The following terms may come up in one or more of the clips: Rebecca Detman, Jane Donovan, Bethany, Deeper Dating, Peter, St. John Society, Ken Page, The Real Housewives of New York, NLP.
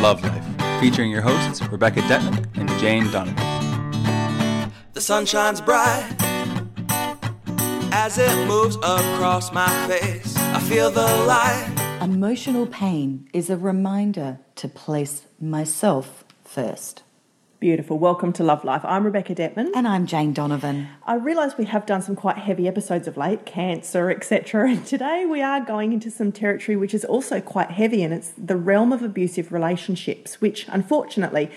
Love Life, featuring your hosts, Rebecca Detman and Jane Donovan. The sun shines bright as it moves across my face. I feel the light. Emotional pain is a reminder to place myself first. Beautiful. Welcome to Love Life. I'm Rebecca Detman. And I'm Jane Donovan. I realise we have done some quite heavy episodes of late, cancer, etc. And today we are going into some territory which is also quite heavy, and it's the realm of abusive relationships, which unfortunately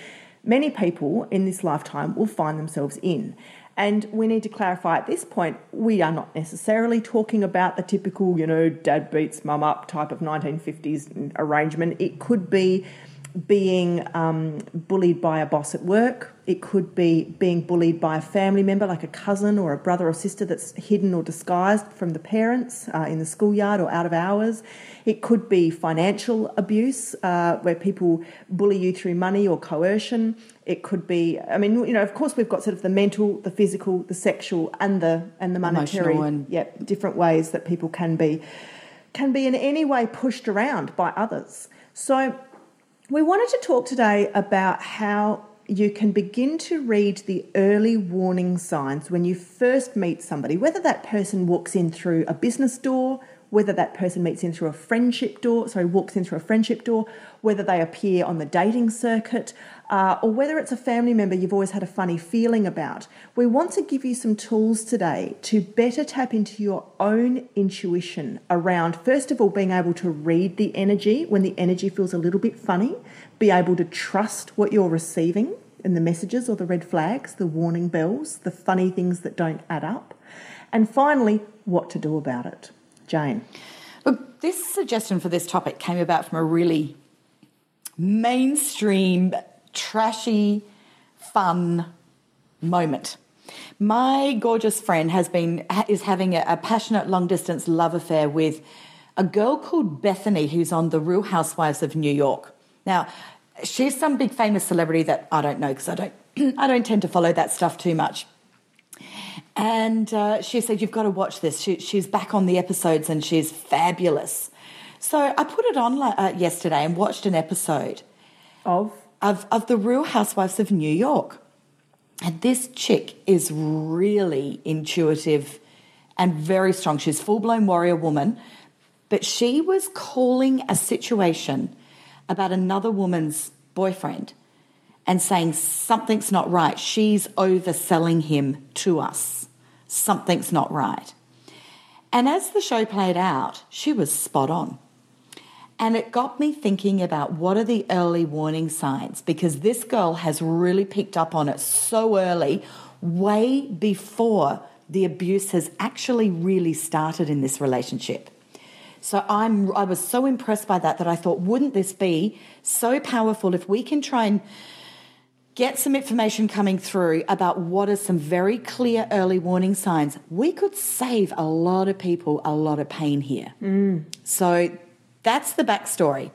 many people in this lifetime will find themselves in. And we need to clarify at this point, we are not necessarily talking about the typical, dad beats mum up type of 1950s arrangement. It could be being bullied by a boss at work. It could be being bullied by a family member like a cousin or a brother or sister that's hidden or disguised from the parents in the schoolyard or out of hours. It could be financial abuse where people bully you through money or coercion. It could be, of course we've got sort of the mental, the physical, the sexual and the monetary. Different ways that people can be in any way pushed around by others. So we wanted to talk today about how you can begin to read the early warning signs when you first meet somebody, whether that person walks in through a business door, whether that person walks in through a friendship door, whether they appear on the dating circuit, or whether it's a family member you've always had a funny feeling about. We want to give you some tools today to better tap into your own intuition around, first of all, being able to read the energy when the energy feels a little bit funny, be able to trust what you're receiving in the messages or the red flags, the warning bells, the funny things that don't add up, and finally, what to do about it. Jane. Look, this suggestion for this topic came about from a really mainstream, trashy, fun moment. My gorgeous friend is having a passionate long-distance love affair with a girl called Bethany, who's on The Real Housewives of New York. Now, she's some big famous celebrity that I don't know because I don't tend to follow that stuff too much. And she said, you've got to watch this. She's back on the episodes and she's fabulous. So I put it on yesterday and watched an episode of The Real Housewives of New York. And this chick is really intuitive and very strong. She's a full-blown warrior woman. But she was calling a situation about another woman's boyfriend and saying something's not right. She's overselling him to us. Something's not right. And as the show played out, she was spot on. And it got me thinking about what are the early warning signs, because this girl has really picked up on it so early, way before the abuse has actually really started in this relationship. So I was so impressed by that I thought, wouldn't this be so powerful if we can try and get some information coming through about what are some very clear early warning signs. We could save a lot of people a lot of pain here. Mm. So that's the backstory.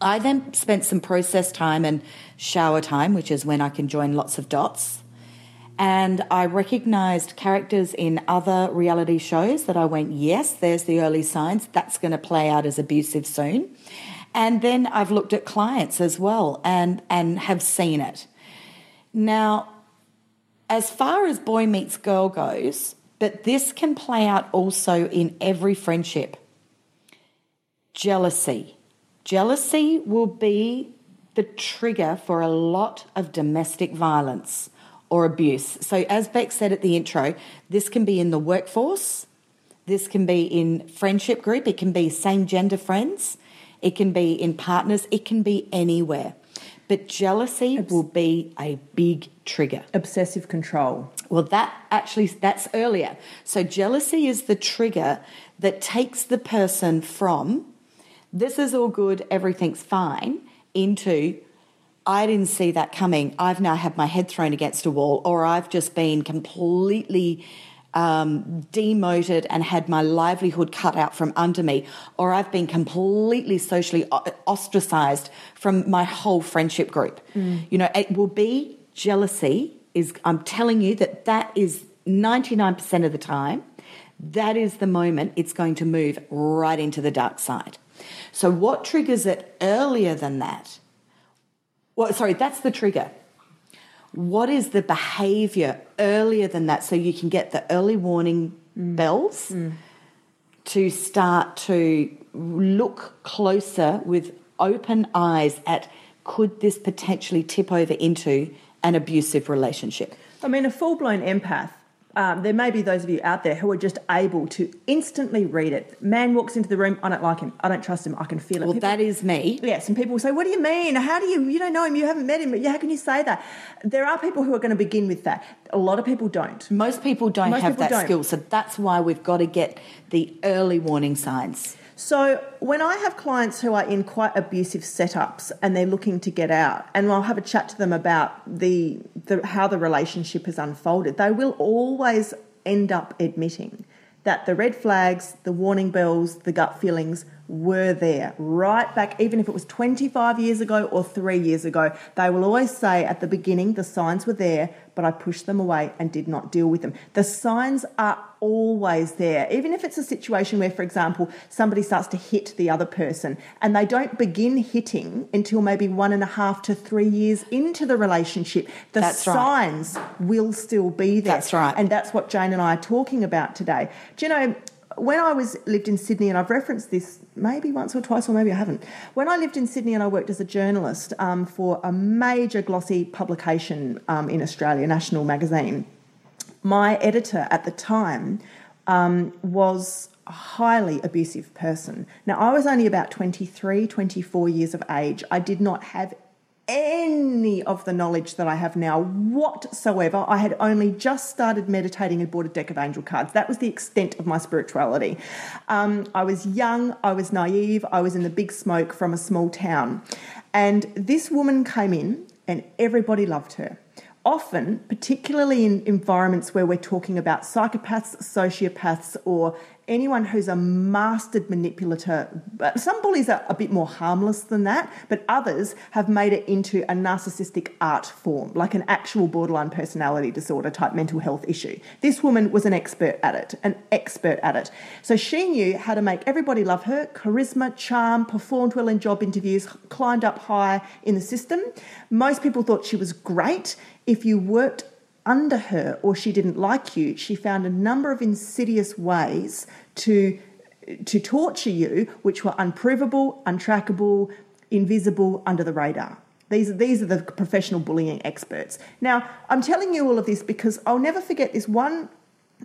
I then spent some process time and shower time, which is when I can join lots of dots. And I recognised characters in other reality shows that I went, yes, there's the early signs. That's going to play out as abusive soon. And then I've looked at clients as well and have seen it. Now, as far as boy meets girl goes, but this can play out also in every friendship. Jealousy. Jealousy will be the trigger for a lot of domestic violence or abuse. So as Beck said at the intro, this can be in the workforce. This can be in friendship group. It can be same gender friends. It can be in partners. It can be anywhere. But jealousy will be a big trigger. Obsessive control. Well, that's earlier. So jealousy is the trigger that takes the person from this is all good, everything's fine, into I didn't see that coming. I've now had my head thrown against a wall, or I've just been completely demoted and had my livelihood cut out from under me, or I've been completely socially ostracized from my whole friendship group. Mm. It will be jealousy. I'm telling you that is 99% of the time. That is the moment it's going to move right into the dark side. So what triggers it earlier than that Well, sorry, that's the trigger. What is the behavior earlier than that, so you can get the early warning bells to start to look closer with open eyes at, could this potentially tip over into an abusive relationship? I mean, a full-blown empath, there may be those of you out there who are just able to instantly read it. Man walks into the room, I don't like him, I don't trust him, I can feel it. Well, people, that is me. Yes, and people will say, what do you mean? How do you don't know him, you haven't met him, but how can you say that? There are people who are going to begin with that. A lot of people don't. Most people don't have that skill, so that's why we've got to get the early warning signs. So when I have clients who are in quite abusive setups and they're looking to get out, and I'll have a chat to them about the how the relationship has unfolded, they will always end up admitting that the red flags, the warning bells, the gut feelings were there right back, even if it was 25 years ago or 3 years ago. They will always say at the beginning the signs were there, but I pushed them away and did not deal with them. The signs are always there, even if it's a situation where, for example, somebody starts to hit the other person and they don't begin hitting until maybe 1.5 to 3 years into the relationship. The signs will still be there. That's right. And that's what Jane and I are talking about today. Do you know, when I lived in Sydney, and I've referenced this maybe once or twice, or maybe I haven't, when I lived in Sydney and I worked as a journalist for a major glossy publication in Australia, national magazine, my editor at the time was a highly abusive person. Now, I was only about 23, 24 years of age. I did not have any of the knowledge that I have now whatsoever. I had only just started meditating and bought a deck of angel cards. That was the extent of my spirituality. I was young, I was naive, I was in the big smoke from a small town. And this woman came in and everybody loved her. Often, particularly in environments where we're talking about psychopaths, sociopaths, or anyone who's a mastered manipulator. Some bullies are a bit more harmless than that, but others have made it into a narcissistic art form, like an actual borderline personality disorder type mental health issue. This woman was an expert at it, So she knew how to make everybody love her, charisma, charm, performed well in job interviews, climbed up high in the system. Most people thought she was great. If you worked under her or she didn't like you, she found a number of insidious ways to torture you, which were unprovable, untrackable, invisible, under the radar. These are the professional bullying experts. Now, I'm telling you all of this because I'll never forget this one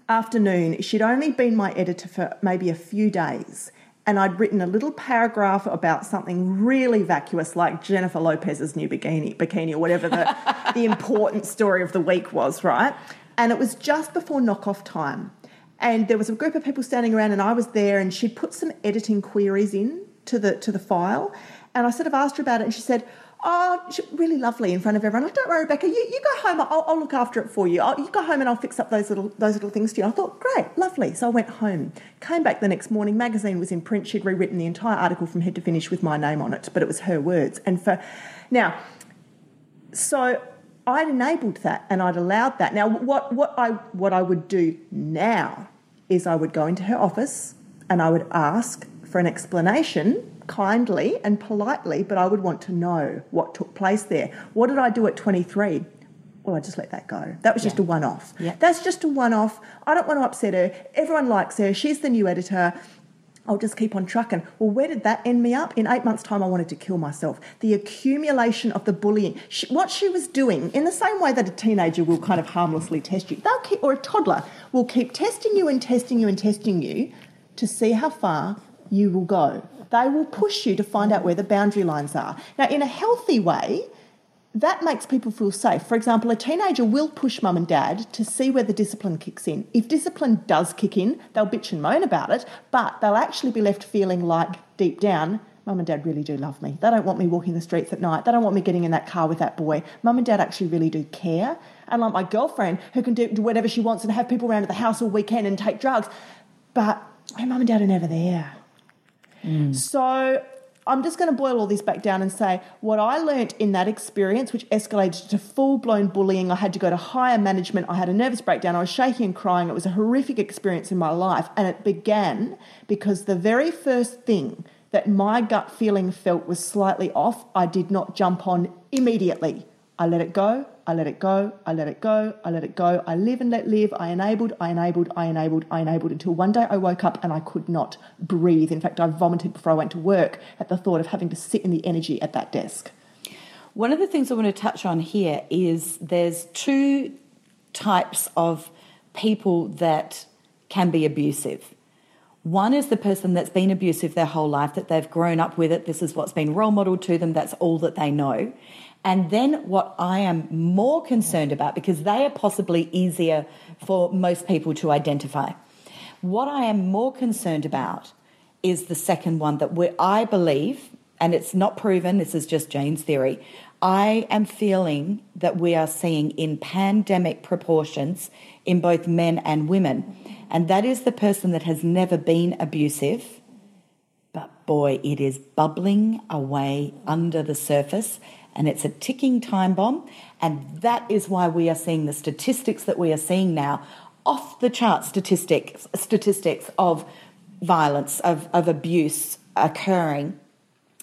afternoon. She'd only been my editor for maybe a few days, and I'd written a little paragraph about something really vacuous, like Jennifer Lopez's new bikini or whatever the important story of the week was, right? And it was just before knockoff time. And there was a group of people standing around and I was there, and she'd put some editing queries in to the file. And I sort of asked her about it and she said, oh, really lovely in front of everyone. Like, don't worry, Rebecca, you go home. I'll look after it for you. You go home and I'll fix up those little things for you. And I thought, great, lovely. So I went home, came back the next morning. Magazine was in print. She'd rewritten the entire article from head to finish with my name on it, but it was her words. So I'd enabled that and I'd allowed that. Now, what I would do now is I would go into her office and I would ask for an explanation, kindly and politely, but I would want to know what took place there. What did I do at 23? Well, I just let that go. That was just a one-off. Yeah. That's just a one-off. I don't want to upset her. Everyone likes her. She's the new editor. I'll just keep on trucking. Well, where did that end me up? In 8 months' time, I wanted to kill myself. The accumulation of the bullying. What she was doing, in the same way that a teenager will kind of harmlessly test you, or a toddler will keep testing you and testing you and testing you to see how far you will go. They will push you to find out where the boundary lines are. Now, in a healthy way, that makes people feel safe. For example, a teenager will push mum and dad to see where the discipline kicks in. If discipline does kick in, they'll bitch and moan about it, but they'll actually be left feeling like, deep down, mum and dad really do love me. They don't want me walking the streets at night. They don't want me getting in that car with that boy. Mum and dad actually really do care. And like my girlfriend, who can do whatever she wants and have people around at the house all weekend and take drugs, but her mum and dad are never there. So I'm just going to boil all this back down and say what I learnt in that experience, which escalated to full-blown bullying. I had to go to higher management. I had a nervous breakdown. I was shaking and crying. It was a horrific experience in my life. And it began because the very first thing that my gut feeling felt was slightly off, I did not jump on immediately. I let it go. I let it go. I let it go. I let it go. I live and let live. I enabled. I enabled. I enabled. I enabled until one day I woke up and I could not breathe. In fact, I vomited before I went to work at the thought of having to sit in the energy at that desk. One of the things I want to touch on here is there's two types of people that can be abusive. One is the person that's been abusive their whole life, that they've grown up with it. This is what's been role modeled to them. That's all that they know. And then what I am more concerned about, because they are possibly easier for most people to identify, what I am more concerned about is the second one that I believe, and it's not proven, this is just Jane's theory, I am feeling that we are seeing in pandemic proportions in both men and women. And that is the person that has never been abusive, but boy, it is bubbling away under the surface, and it's a ticking time bomb. And that is why we are seeing the statistics that we are seeing now, off the chart statistics of violence, of abuse occurring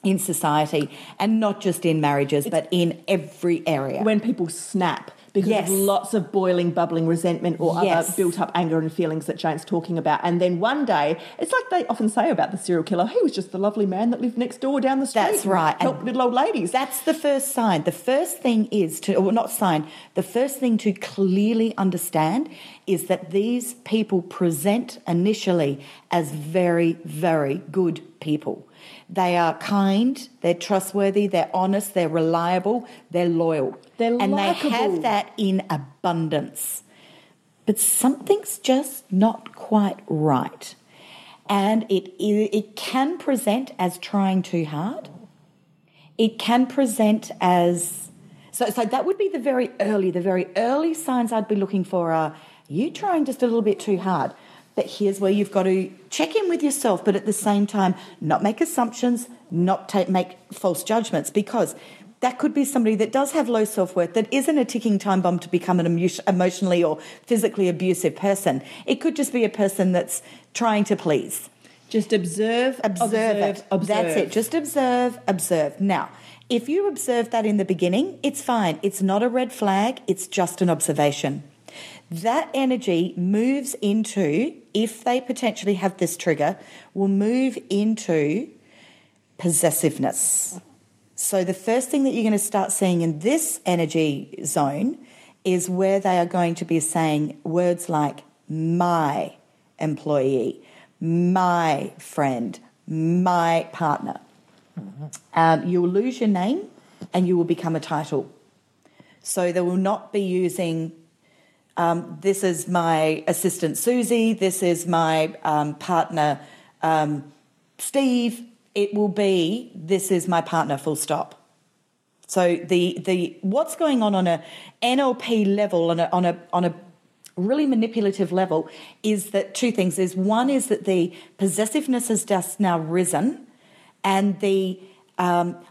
in society, and not just in marriages, but in every area. When people snap because of lots of boiling, bubbling resentment or other built-up anger and feelings that Jane's talking about. And then one day, it's like they often say about the serial killer, he was just the lovely man that lived next door down the street. That's right. Helped little old ladies. That's the first sign. The first thing is to, or not sign, the first thing to clearly understand is that these people present initially as very, very good people. They are kind, they're trustworthy, they're honest, they're reliable, they're loyal. They're likable. And they have that in abundance. But something's just not quite right. And it can present as trying too hard. It can present as... So that would be the very early signs I'd be looking for are, you trying just a little bit too hard. But here's where you've got to check in with yourself, but at the same time, not make assumptions, not make false judgments, because that could be somebody that does have low self-worth, that isn't a ticking time bomb to become an emotionally or physically abusive person. It could just be a person that's trying to please. Just observe. That's it. Just observe. Now, if you observe that in the beginning, it's fine. It's not a red flag. It's just an observation. That energy moves into, if they potentially have this trigger, will move into possessiveness. So the first thing that you're going to start seeing in this energy zone is where they are going to be saying words like my employee, my friend, my partner. You'll lose your name and you will become a title. So they will not be using... this is my assistant Susie, this is my partner Steve. It will be, this is my partner, full stop. So the what's going on a NLP level, on a really manipulative level, is that two things. Is one is that the possessiveness has just now risen, and the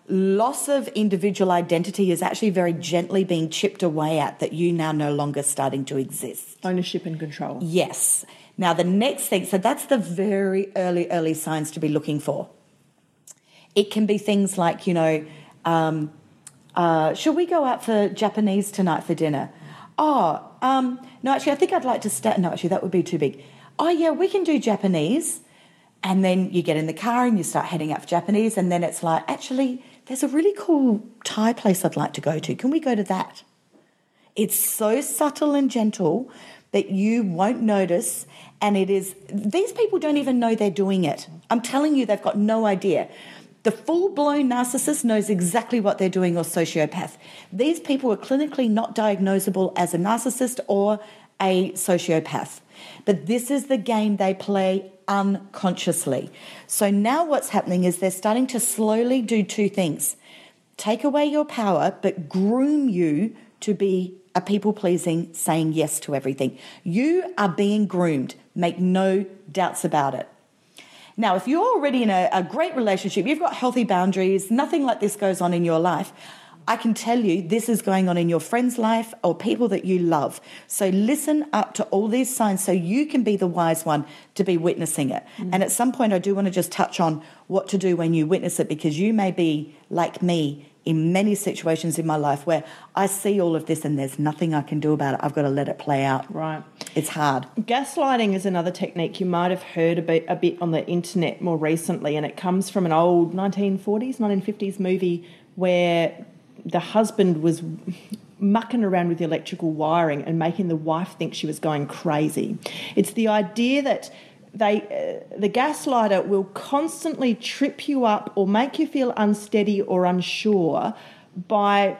loss of individual identity is actually very gently being chipped away at, that you now no longer starting to exist. Ownership and control. Yes. Now the next thing, so that's the very early signs to be looking for. It can be things like, should we go out for Japanese tonight for dinner? Oh, no, actually, I think I'd like to stay. No, actually, that would be too big. Oh, yeah, we can do Japanese. And then you get in the car and you start heading up for Japanese, and then it's like, actually, there's a really cool Thai place I'd like to go to. Can we go to that? It's so subtle and gentle that you won't notice, and it is, these people don't even know they're doing it. I'm telling you, they've got no idea. The full-blown narcissist knows exactly what they're doing, or sociopath. These people are clinically not diagnosable as a narcissist or a sociopath. But this is the game they play unconsciously. So now what's happening is they're starting to slowly do two things. Take away your power, but groom you to be a people-pleasing, saying yes to everything. You are being groomed. Make no doubts about it. Now, if you're already in a great relationship, you've got healthy boundaries, nothing like this goes on in your life, I can tell you this is going on in your friend's life or people that you love. So listen up to all these signs so you can be the wise one to be witnessing it. Mm-hmm. And at some point I do want to just touch on what to do when you witness it, because you may be like me in many situations in my life where I see all of this and there's nothing I can do about it. I've got to let it play out. Right. It's hard. Gaslighting is another technique you might have heard a bit on the internet more recently, and it comes from an old 1940s, 1950s movie where the husband was mucking around with the electrical wiring and making the wife think she was going crazy. It's the idea that the gaslighter will constantly trip you up or make you feel unsteady or unsure by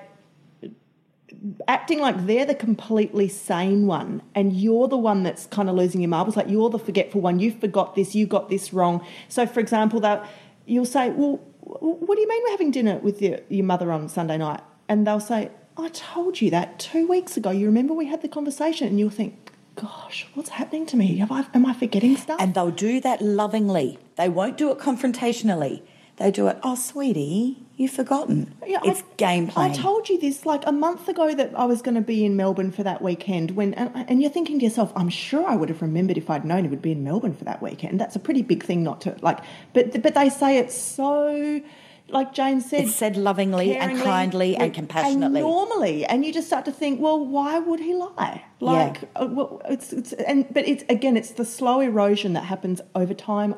acting like they're the completely sane one and you're the one that's kind of losing your marbles, like you're the forgetful one, you forgot this, you got this wrong. So, for example, you'll say, well, what do you mean we're having dinner with your mother on Sunday night? And they'll say, I told you that 2 weeks ago. You remember we had the conversation? And you'll think, gosh, what's happening to me? Am I forgetting stuff? And they'll do that lovingly. They won't do it confrontationally. They do it, oh, sweetie, you've forgotten. Yeah, it's game playing. I told you this like a month ago that I was going to be in Melbourne for that weekend. And you're thinking to yourself, I'm sure I would have remembered if I'd known it would be in Melbourne for that weekend. That's a pretty big thing not to, like, but they say it's so... Like Jane said, it's said lovingly, caringly, and kindly and compassionately. And normally, and you just start to think, well, why would he lie? Like, yeah. It's the slow erosion that happens over time.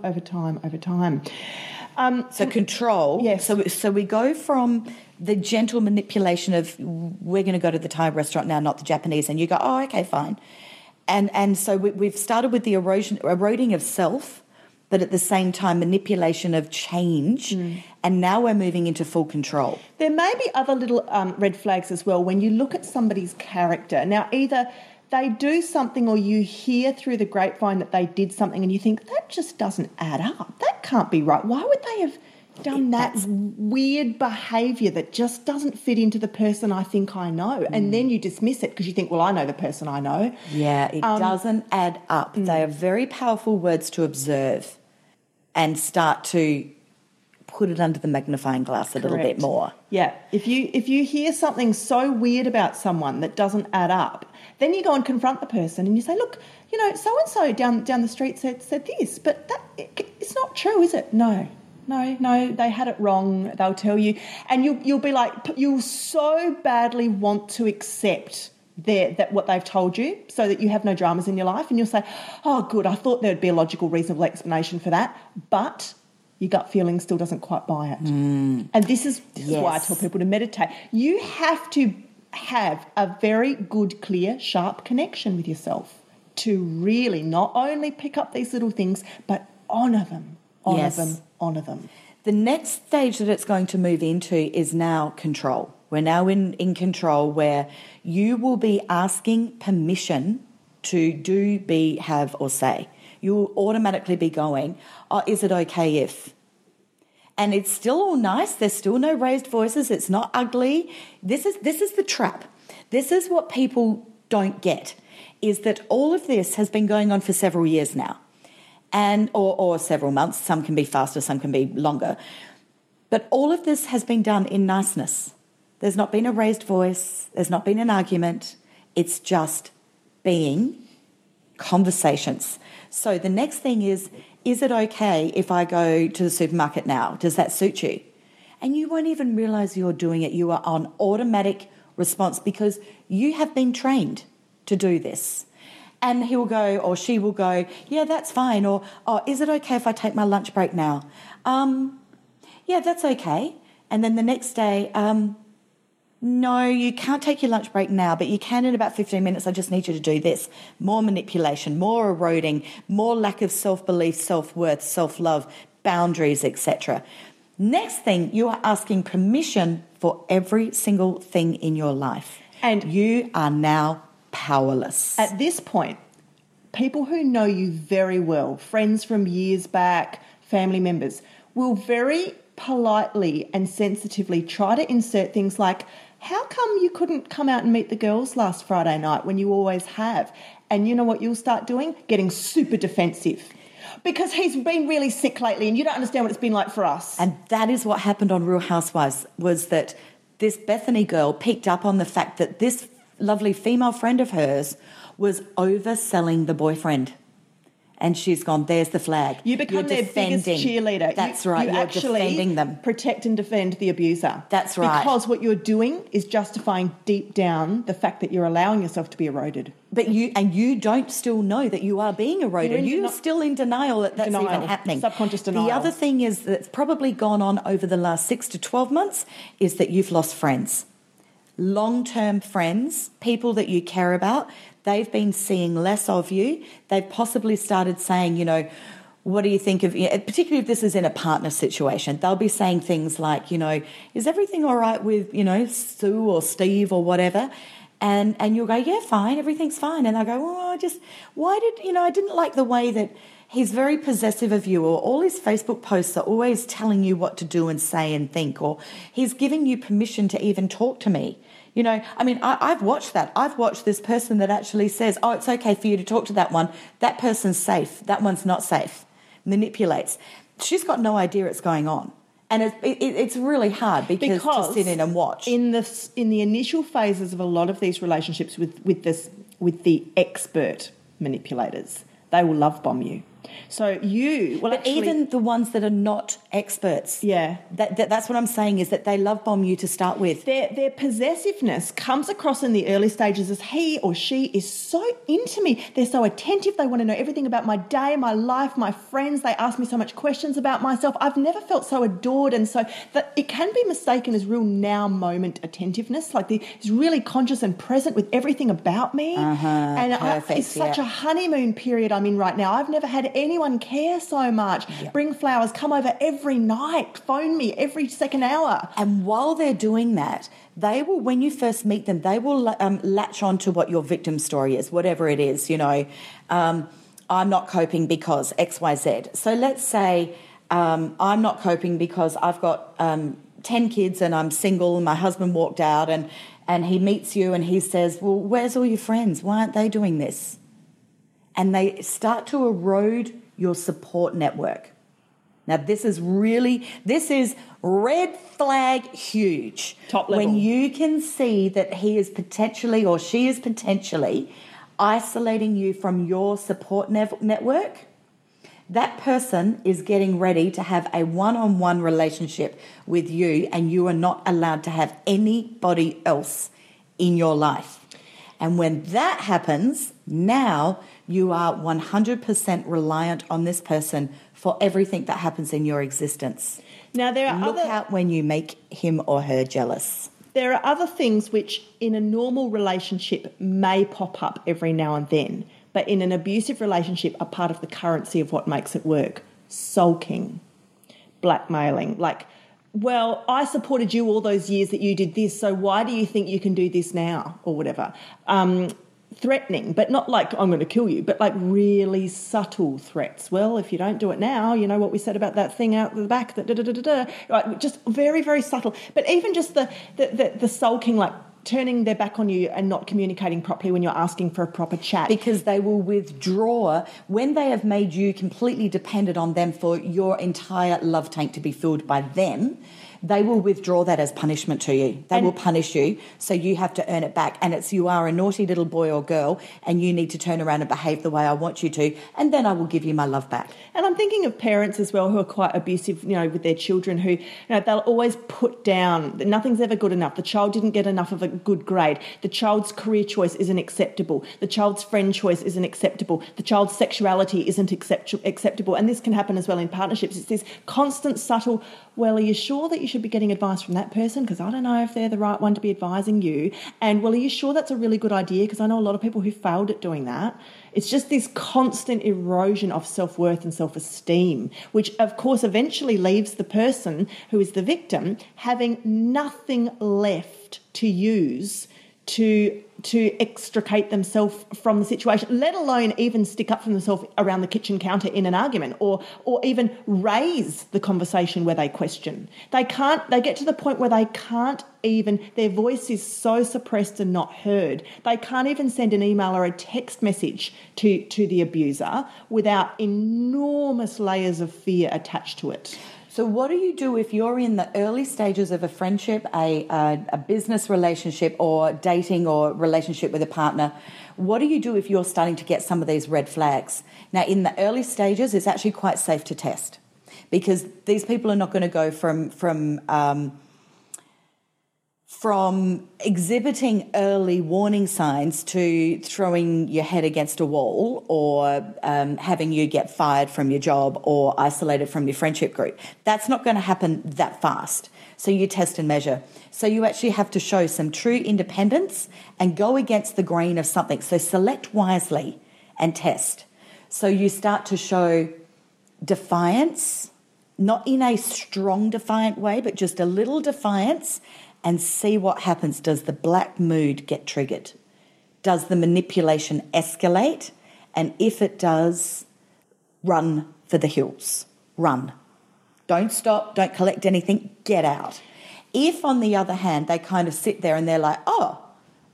So control. Yes. So we go from the gentle manipulation of we're going to go to the Thai restaurant now, not the Japanese, and you go, oh, okay, fine. And so we've started with the eroding of self, but at the same time manipulation of change, and now we're moving into full control. There may be other little red flags as well when you look at somebody's character. Now, either they do something or you hear through the grapevine that they did something and you think, that just doesn't add up. That can't be right. Why would they have done that weird behaviour that just doesn't fit into the person I think I know? And then you dismiss it because you think, well, I know the person I know. Yeah, it doesn't add up. They are very powerful words to observe and start to put it under the magnifying glass a little bit more. Yeah. If you hear something so weird about someone that doesn't add up, then you go and confront the person and you say, look, you know, so-and-so down the street said this, but that it's not true, is it? No, they had it wrong, they'll tell you. And you'll be like, you'll so badly want to accept what they've told you so that you have no dramas in your life. And you'll say, oh, good, I thought there'd be a logical, reasonable explanation for that. But your gut feeling still doesn't quite buy it. And this is why I tell people to meditate. You have to have a very good, clear, sharp connection with yourself to really not only pick up these little things, but honour them. The next stage that it's going to move into is now control. We're now in control where you will be asking permission to do, be, have or say. You will automatically be going, oh, is it okay if? And it's still all nice. There's still no raised voices. It's not ugly. This is the trap. This is what people don't get, is that all of this has been going on for several years now. And or several months, some can be faster, some can be longer. But all of this has been done in niceness. There's not been a raised voice, there's not been an argument, it's just being conversations. So the next thing is it okay if I go to the supermarket now? Does that suit you? And you won't even realise you're doing it. You are on automatic response because you have been trained to do this. And he will go, or she will go, yeah, that's fine. Or, oh, is it okay if I take my lunch break now? Yeah, that's okay. And then the next day, no, you can't take your lunch break now, but you can in about 15 minutes. I just need you to do this. More manipulation, more eroding, more lack of self-belief, self-worth, self-love, boundaries, etc. Next thing, you are asking permission for every single thing in your life. And you are now powerless. At this point, people who know you very well, friends from years back, family members, will very politely and sensitively try to insert things like, how come you couldn't come out and meet the girls last Friday night when you always have? And you know what you'll start doing? Getting super defensive. Because he's been really sick lately and you don't understand what it's been like for us. And that is what happened on Real Housewives, was that this Bethany girl picked up on the fact that this lovely female friend of hers was overselling the boyfriend. And she's gone, there's the flag. You become their biggest cheerleader. That's right. You're actually defending them. Protect and defend the abuser. That's right. Because what you're doing is justifying deep down the fact that you're allowing yourself to be eroded. But you don't still know that you are being eroded. You're still in denial that that's even happening. Subconscious denial. The other thing is that's probably gone on over the last 6 to 12 months is that you've lost friends. Long-term friends, people that you care about, they've been seeing less of you. They've possibly started saying, you know, what do you think of, particularly if this is in a partner situation, they'll be saying things like, you know, is everything all right with, you know, Sue or Steve or whatever? And you'll go, yeah, fine, everything's fine. And they'll go, well, I didn't like the way that he's very possessive of you, or all his Facebook posts are always telling you what to do and say and think, or he's giving you permission to even talk to me. You know, I mean, I've watched that. I've watched this person that actually says, oh, it's okay for you to talk to that one. That person's safe. That one's not safe. Manipulates. She's got no idea it's going on. And it's really hard because to sit in and watch. In the initial phases of a lot of these relationships with the expert manipulators, they will love bomb you. So you well, but actually, even the ones that are not experts, yeah, that's what I'm saying is that they love bomb you to start with. Their possessiveness comes across in the early stages as he or she is so into me. They're so attentive. They want to know everything about my day, my life, my friends. They ask me so much questions about myself. I've never felt so adored, and so that it can be mistaken as real now moment attentiveness. Like it's really conscious and present with everything about me. Uh-huh, and perfect, it's such a honeymoon period I'm in right now. I've never had anyone care so much. Yep. Bring flowers, come over every night, phone me every second hour. And while they're doing that, they will, when you first meet them, they will latch on to what your victim story is, whatever it is, you know, I'm not coping because X, Y, Z. So let's say I'm not coping because I've got 10 kids and I'm single and my husband walked out and he meets you and he says, well, where's all your friends? Why aren't they doing this? And they start to erode your support network. Now, this is red flag huge. Top level. When you can see that he is potentially or she is potentially isolating you from your support network, that person is getting ready to have a one-on-one relationship with you, and you are not allowed to have anybody else in your life. And when that happens, now you are 100% reliant on this person for everything that happens in your existence. Now, look out when you make him or her jealous. There are other things which in a normal relationship may pop up every now and then, but in an abusive relationship are part of the currency of what makes it work. Sulking, blackmailing, like, well, I supported you all those years that you did this, so why do you think you can do this now or whatever? Threatening, but not like I'm going to kill you, but like really subtle threats. Well, if you don't do it now, you know what we said about that thing out the back, that da-da-da-da-da. Right, just very, very subtle. But even just the sulking, like turning their back on you and not communicating properly when you're asking for a proper chat. Because they will withdraw when they have made you completely dependent on them for your entire love tank to be filled by them. They will withdraw that as punishment to you. They will punish you, so you have to earn it back. And it's you are a naughty little boy or girl, and you need to turn around and behave the way I want you to, and then I will give you my love back. And I'm thinking of parents as well who are quite abusive, you know, with their children who, you know, they'll always put down, nothing's ever good enough. The child didn't get enough of a good grade. The child's career choice isn't acceptable. The child's friend choice isn't acceptable. The child's sexuality isn't acceptable. And this can happen as well in partnerships. It's this constant subtle, well, are you sure that you should be getting advice from that person? Because I don't know if they're the right one to be advising you. And, well, are you sure that's a really good idea? Because I know a lot of people who failed at doing that. It's just this constant erosion of self-worth and self-esteem, which, of course, eventually leaves the person who is the victim having nothing left to use to extricate themselves from the situation, let alone even stick up for themselves around the kitchen counter in an argument or even raise the conversation where they question. They get to the point where they can't even, their voice is so suppressed and not heard, they can't even send an email or a text message to the abuser without enormous layers of fear attached to it. So what do you do if you're in the early stages of a friendship, a business relationship, or dating or relationship with a partner? What do you do if you're starting to get some of these red flags? Now, in the early stages, it's actually quite safe to test, because these people are not going to go from exhibiting early warning signs to throwing your head against a wall, or having you get fired from your job or isolated from your friendship group. That's not going to happen that fast. So you test and measure. So you actually have to show some true independence and go against the grain of something. So select wisely and test. So you start to show defiance, not in a strong defiant way, but just a little defiance, and see what happens. Does the black mood get triggered? Does the manipulation escalate? And if it does, run for the hills. Run. Don't stop. Don't collect anything. Get out. If, on the other hand, they kind of sit there and they're like, oh,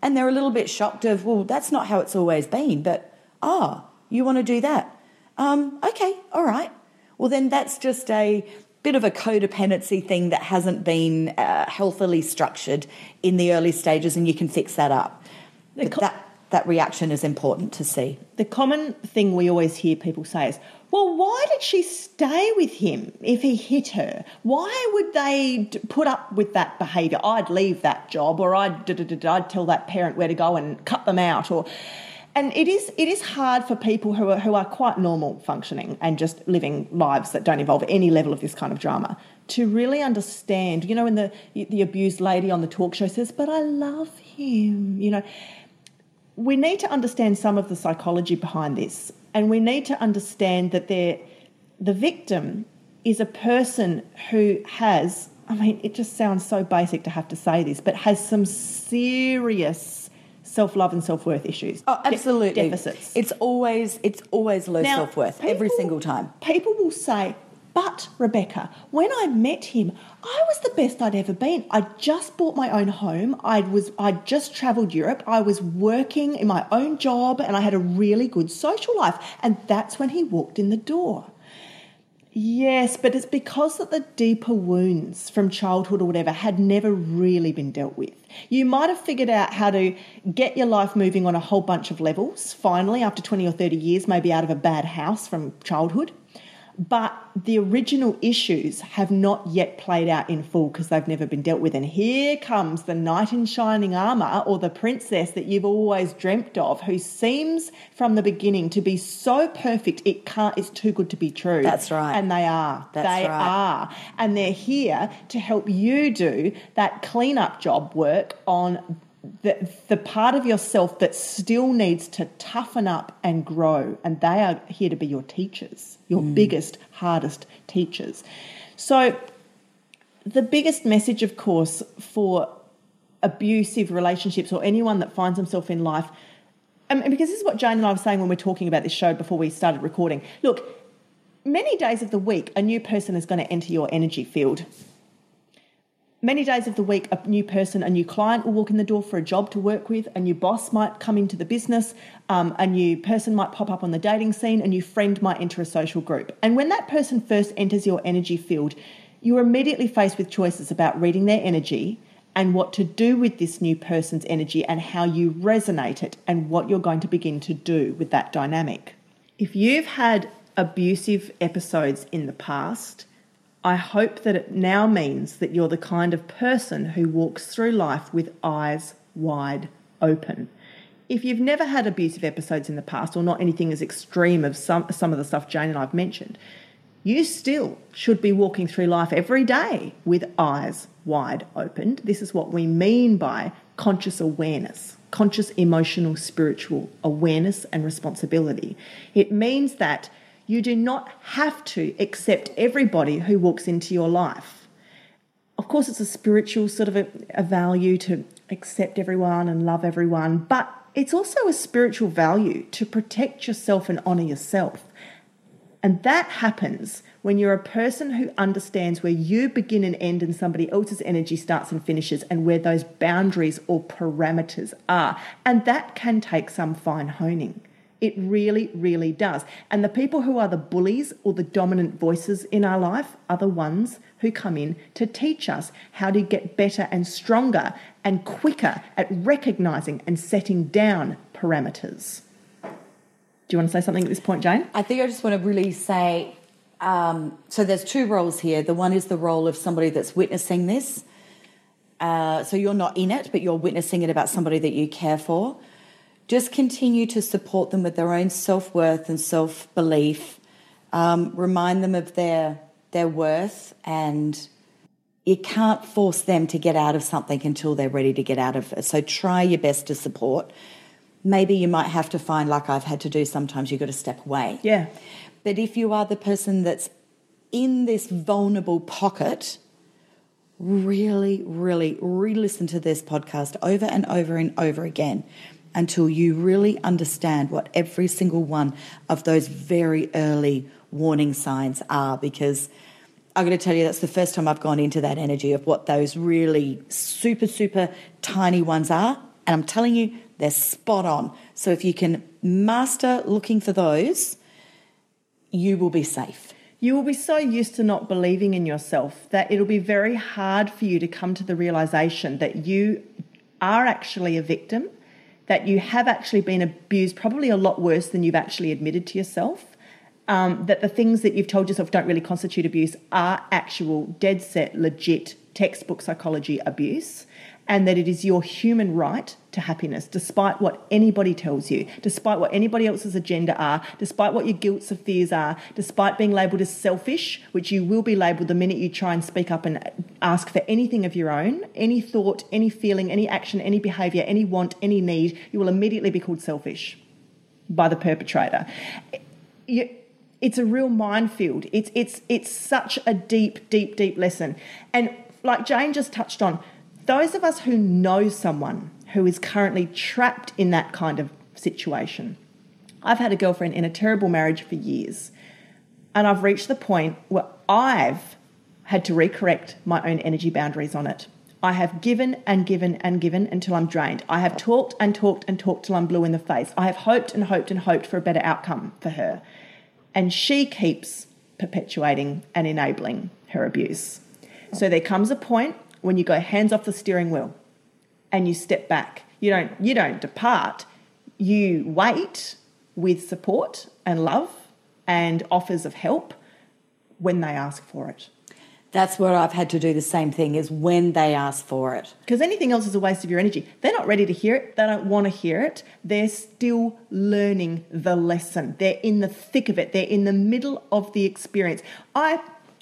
and they're a little bit shocked of, well, that's not how it's always been, but, oh, you want to do that? Okay, all right. Well, then that's just a bit of a codependency thing that hasn't been healthily structured in the early stages, and you can fix that up. That reaction is important to see. The common thing we always hear people say is, well, why did she stay with him if he hit her? Why would they put up with that behaviour? I'd leave that job, or I'd tell that parent where to go and cut them out, or... And it is hard for people who are quite normal functioning and just living lives that don't involve any level of this kind of drama to really understand. You know, when the abused lady on the talk show says, but I love him, you know. We need to understand some of the psychology behind this, and we need to understand that the victim is a person who has, I mean, it just sounds so basic to have to say this, but has some serious self-love and self-worth issues. Oh, absolutely. Deficits. It's always low now, self-worth every single time. People will say, but Rebecca, when I met him, I was the best I'd ever been. I just bought my own home. I'd just travelled Europe. I was working in my own job, and I had a really good social life. And that's when he walked in the door. Yes, but it's because that the deeper wounds from childhood or whatever had never really been dealt with. You might have figured out how to get your life moving on a whole bunch of levels, finally, after 20 or 30 years, maybe out of a bad house from childhood. But the original issues have not yet played out in full because they've never been dealt with. And here comes the knight in shining armour, or the princess that you've always dreamt of, who seems from the beginning to be so perfect it's too good to be true. That's right. And they are. They are. And they're here to help you do that clean-up job work on the part of yourself that still needs to toughen up and grow, and they are here to be your teachers, your biggest, hardest teachers. So the biggest message, of course, for abusive relationships or anyone that finds themselves in life, and because this is what Jane and I were saying when we were talking about this show before we started recording, look, many days of the week a new person is going to enter your energy field. Many days of the week, a new person, a new client will walk in the door for a job to work with, a new boss might come into the business, a new person might pop up on the dating scene, a new friend might enter a social group. And when that person first enters your energy field, you're immediately faced with choices about reading their energy and what to do with this new person's energy and how you resonate it and what you're going to begin to do with that dynamic. If you've had abusive episodes in the past, I hope that it now means that you're the kind of person who walks through life with eyes wide open. If you've never had abusive episodes in the past, or not anything as extreme as some of the stuff Jane and I've mentioned, you still should be walking through life every day with eyes wide open. This is what we mean by conscious awareness, conscious emotional, spiritual awareness and responsibility. It means that you do not have to accept everybody who walks into your life. Of course, it's a spiritual sort of a value to accept everyone and love everyone, but it's also a spiritual value to protect yourself and honour yourself. And that happens when you're a person who understands where you begin and end and somebody else's energy starts and finishes, and where those boundaries or parameters are. And that can take some fine honing. It really, really does. And the people who are the bullies or the dominant voices in our life are the ones who come in to teach us how to get better and stronger and quicker at recognizing and setting down parameters. Do you want to say something at this point, Jane? I think I just want to really say, so there's two roles here. The one is the role of somebody that's witnessing this. So you're not in it, but you're witnessing it about somebody that you care for. Just continue to support them with their own self-worth and self-belief. Remind them of their worth, and you can't force them to get out of something until they're ready to get out of it. So try your best to support. Maybe you might have to find, like I've had to do sometimes, you've got to step away. Yeah. But if you are the person that's in this vulnerable pocket, really, really re-listen to this podcast over and over and over again until you really understand what every single one of those very early warning signs are, because I'm going to tell you that's the first time I've gone into that energy of what those really super, super tiny ones are. And I'm telling you, they're spot on. So if you can master looking for those, you will be safe. You will be so used to not believing in yourself that it'll be very hard for you to come to the realization that you are actually a victim, that you have actually been abused probably a lot worse than you've actually admitted to yourself, that the things that you've told yourself don't really constitute abuse are actual dead set, legit textbook psychology abuse, and that it is your human right to happiness, despite what anybody tells you, despite what anybody else's agenda are, despite what your guilts or fears are, despite being labelled as selfish, which you will be labelled the minute you try and speak up and ask for anything of your own, any thought, any feeling, any action, any behaviour, any want, any need, you will immediately be called selfish by the perpetrator. It's a real minefield. It's such a deep, deep, deep lesson. And like Jane just touched on, those of us who know someone who is currently trapped in that kind of situation. I've had a girlfriend in a terrible marriage for years, and I've reached the point where I've had to recorrect my own energy boundaries on it. I have given and given and given until I'm drained. I have talked and talked and talked till I'm blue in the face. I have hoped and hoped and hoped for a better outcome for her. And she keeps perpetuating and enabling her abuse. So there comes a point when you go hands off the steering wheel and you step back. You don't depart. You wait with support and love and offers of help when they ask for it. That's where I've had to do the same thing, is when they ask for it. Because anything else is a waste of your energy. They're not ready to hear it. They don't want to hear it. They're still learning the lesson. They're in the thick of it. They're in the middle of the experience.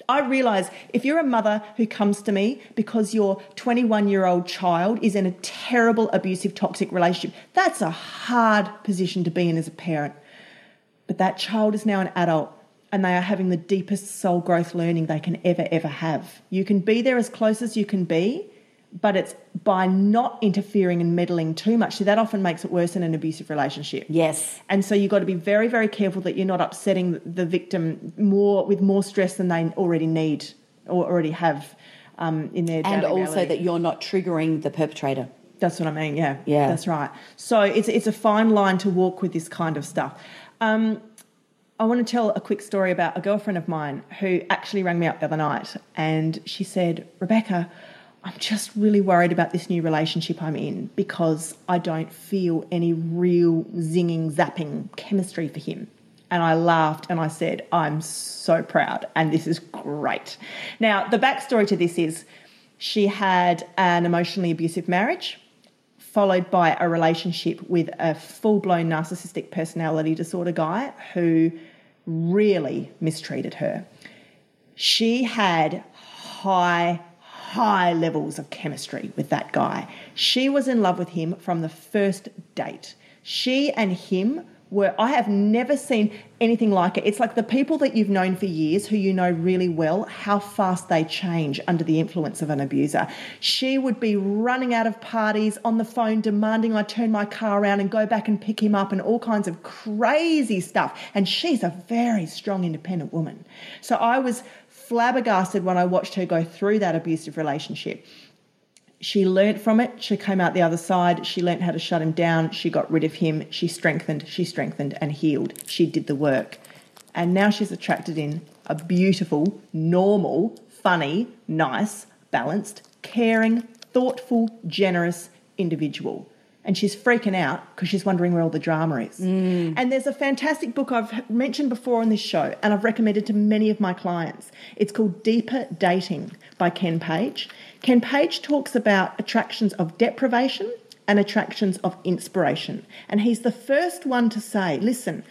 I realise if you're a mother who comes to me because your 21-year-old child is in a terrible, abusive, toxic relationship, that's a hard position to be in as a parent. But that child is now an adult, and they are having the deepest soul growth learning they can ever, ever have. You can be there as close as you can be, but it's by not interfering and meddling too much. So that often makes it worse in an abusive relationship. Yes. And so you've got to be very, very careful that you're not upsetting the victim with more stress than they already need or already have in their daily. And also reality. That you're not triggering the perpetrator. That's what I mean, yeah. Yeah. That's right. So it's a fine line to walk with this kind of stuff. I want to tell a quick story about a girlfriend of mine who actually rang me up the other night, and she said, Rebecca, I'm just really worried about this new relationship I'm in because I don't feel any real zinging, zapping chemistry for him. And I laughed and I said, I'm so proud and this is great. Now, the backstory to this is she had an emotionally abusive marriage followed by a relationship with a full-blown narcissistic personality disorder guy who really mistreated her. She had high levels of chemistry with that guy. She was in love with him from the first date. She and him were, I have never seen anything like it. It's like the people that you've known for years who you know really well, how fast they change under the influence of an abuser. She would be running out of parties on the phone demanding I turn my car around and go back and pick him up and all kinds of crazy stuff. And she's a very strong, independent woman. So I was flabbergasted when I watched her go through that abusive relationship. She learnt from it. She came out the other side. She learnt how to shut him down. She got rid of him. She strengthened and healed. She did the work. And now she's attracted in a beautiful, normal, funny, nice, balanced, caring, thoughtful, generous individual. And she's freaking out because she's wondering where all the drama is. Mm. And there's a fantastic book I've mentioned before on this show and I've recommended to many of my clients. It's called Deeper Dating by Ken Page. Ken Page talks about attractions of deprivation and attractions of inspiration. And he's the first one to say, listen,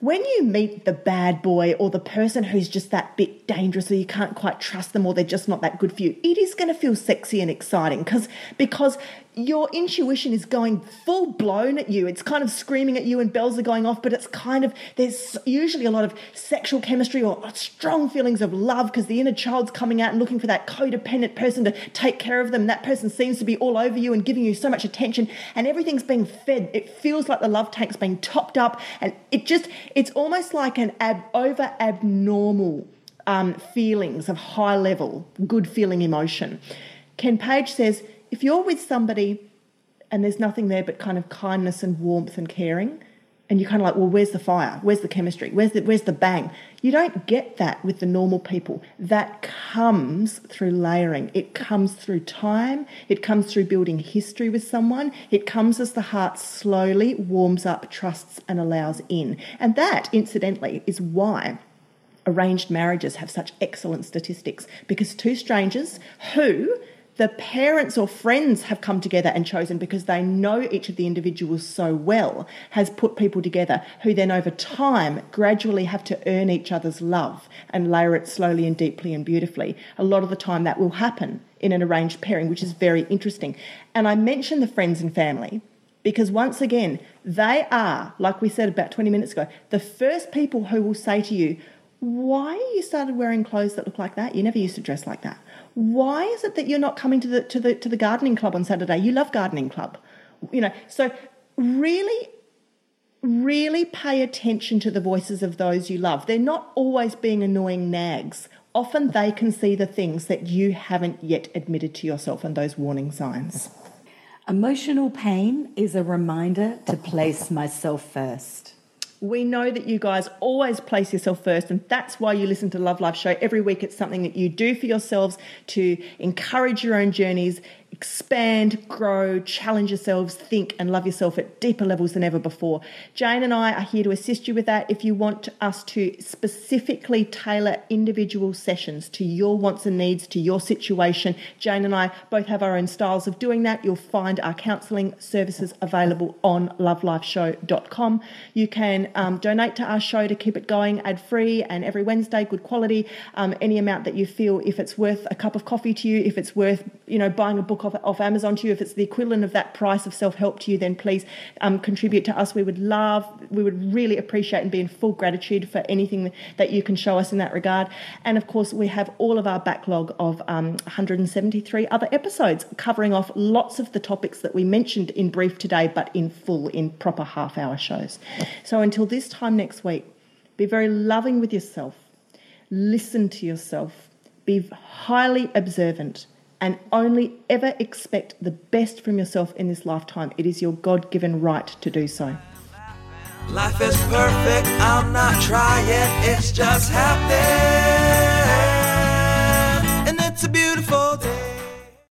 when you meet the bad boy or the person who's just that bit dangerous or you can't quite trust them or they're just not that good for you, it is going to feel sexy and exciting because your intuition is going full blown at you. It's kind of screaming at you and bells are going off, but it's kind of, there's usually a lot of sexual chemistry or strong feelings of love because the inner child's coming out and looking for that codependent person to take care of them. That person seems to be all over you and giving you so much attention and everything's being fed. It feels like the love tank's being topped up and it just... It's almost like an over-abnormal feelings of high-level, good-feeling emotion. Ken Page says, if you're with somebody and there's nothing there but kind of kindness and warmth and caring, and you're kind of like, well, where's the fire? Where's the chemistry? Where's the bang? You don't get that with the normal people. That comes through layering. It comes through time. It comes through building history with someone. It comes as the heart slowly warms up, trusts and allows in. And that, incidentally, is why arranged marriages have such excellent statistics, because two strangers who... the parents or friends have come together and chosen because they know each of the individuals so well, has put people together who then over time gradually have to earn each other's love and layer it slowly and deeply and beautifully. A lot of the time that will happen in an arranged pairing, which is very interesting. And I mention the friends and family because once again, they are, like we said about 20 minutes ago, the first people who will say to you, why you started wearing clothes that look like that? You never used to dress like that. Why is it that you're not coming to the gardening club on Saturday? You love gardening club, you know. So really, really pay attention to the voices of those you love. They're not always being annoying nags. Often they can see the things that you haven't yet admitted to yourself and those warning signs. Emotional pain is a reminder to place myself first. We know that you guys always place yourself first, and that's why you listen to Love Life Show every week. It's something that you do for yourselves to encourage your own journeys, expand, grow, challenge yourselves, think and love yourself at deeper levels than ever before. Jane and I are here to assist you with that. If you want us to specifically tailor individual sessions to your wants and needs, to your situation, Jane and I both have our own styles of doing that. You'll find our counselling services available on lovelifeshow.com. You can donate to our show to keep it going ad-free and every Wednesday, good quality, any amount that you feel, if it's worth a cup of coffee to you, if it's worth, you know, buying a book off Amazon to you, if it's the equivalent of that price of self-help to you, then please contribute to us. We would really appreciate and be in full gratitude for anything that you can show us in that regard. And of course we have all of our backlog of 173 other episodes covering off lots of the topics that we mentioned in brief today, but in full in proper half-hour shows. So until this time next week, be very loving with yourself, listen to yourself, be highly observant, and only ever expect the best from yourself in this lifetime. It is your God-given right to do so. Life is perfect. I'm not trying. It's just happening. And it's a beautiful day.